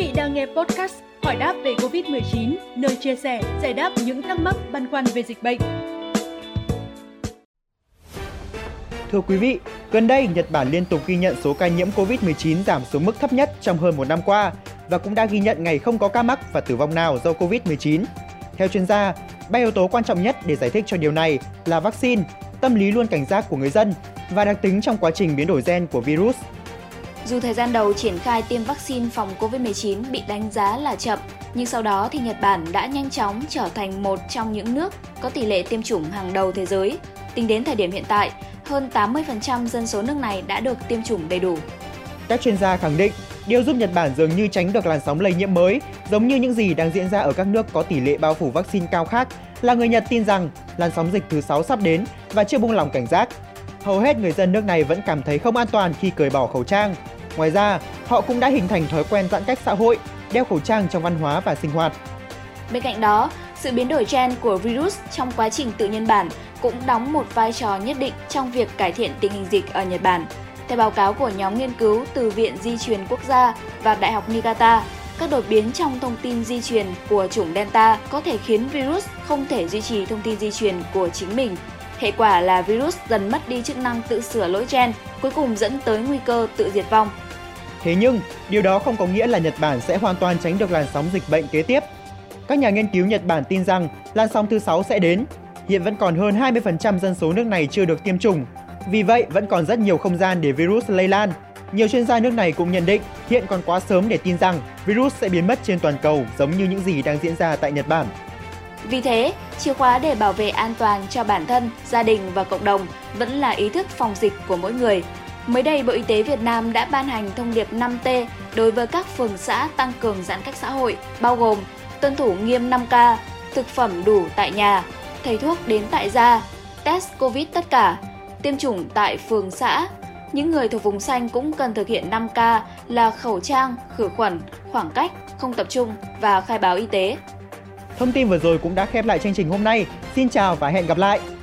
vị đang nghe podcast Hỏi đáp về COVID-19, nơi chia sẻ, giải đáp những thắc mắc băn khoăn về dịch bệnh. Thưa quý vị, gần đây Nhật Bản liên tục ghi nhận số ca nhiễm COVID-19 giảm xuống mức thấp nhất trong hơn một năm qua và cũng đã ghi nhận ngày không có ca mắc và tử vong nào do COVID-19. Theo chuyên gia, ba yếu tố quan trọng nhất để giải thích cho điều này là vaccine, tâm lý luôn cảnh giác của người dân và đặc tính trong quá trình biến đổi gen của virus. Dù thời gian đầu triển khai tiêm vaccine phòng COVID-19 bị đánh giá là chậm, nhưng sau đó thì Nhật Bản đã nhanh chóng trở thành một trong những nước có tỷ lệ tiêm chủng hàng đầu thế giới. Tính đến thời điểm hiện tại, hơn 80% dân số nước này đã được tiêm chủng đầy đủ. Các chuyên gia khẳng định, điều giúp Nhật Bản dường như tránh được làn sóng lây nhiễm mới, giống như những gì đang diễn ra ở các nước có tỷ lệ bao phủ vaccine cao khác, là người Nhật tin rằng làn sóng dịch thứ 6 sắp đến và chưa buông lỏng cảnh giác. Hầu hết người dân nước này vẫn cảm thấy không an toàn khi cởi bỏ khẩu trang. Ngoài ra, họ cũng đã hình thành thói quen giãn cách xã hội, đeo khẩu trang trong văn hóa và sinh hoạt. Bên cạnh đó, sự biến đổi gen của virus trong quá trình tự nhân bản cũng đóng một vai trò nhất định trong việc cải thiện tình hình dịch ở Nhật Bản. Theo báo cáo của nhóm nghiên cứu từ Viện Di truyền Quốc gia và Đại học Nikata, các đột biến trong thông tin di truyền của chủng Delta có thể khiến virus không thể duy trì thông tin di truyền của chính mình. Hệ quả là virus dần mất đi chức năng tự sửa lỗi gen, cuối cùng dẫn tới nguy cơ tự diệt vong. Thế nhưng, điều đó không có nghĩa là Nhật Bản sẽ hoàn toàn tránh được làn sóng dịch bệnh kế tiếp. Các nhà nghiên cứu Nhật Bản tin rằng làn sóng thứ 6 sẽ đến. Hiện vẫn còn hơn 20% dân số nước này chưa được tiêm chủng. Vì vậy, vẫn còn rất nhiều không gian để virus lây lan. Nhiều chuyên gia nước này cũng nhận định hiện còn quá sớm để tin rằng virus sẽ biến mất trên toàn cầu giống như những gì đang diễn ra tại Nhật Bản. Vì thế, chìa khóa để bảo vệ an toàn cho bản thân, gia đình và cộng đồng vẫn là ý thức phòng dịch của mỗi người. Mới đây, Bộ Y tế Việt Nam đã ban hành thông điệp 5T đối với các phường xã tăng cường giãn cách xã hội, bao gồm tuân thủ nghiêm 5K, thực phẩm đủ tại nhà, thầy thuốc đến tại gia, test COVID tất cả, tiêm chủng tại phường xã. Những người thuộc vùng xanh cũng cần thực hiện 5K là khẩu trang, khử khuẩn, khoảng cách, không tập trung và khai báo y tế. Thông tin vừa rồi cũng đã khép lại chương trình hôm nay. Xin chào và hẹn gặp lại!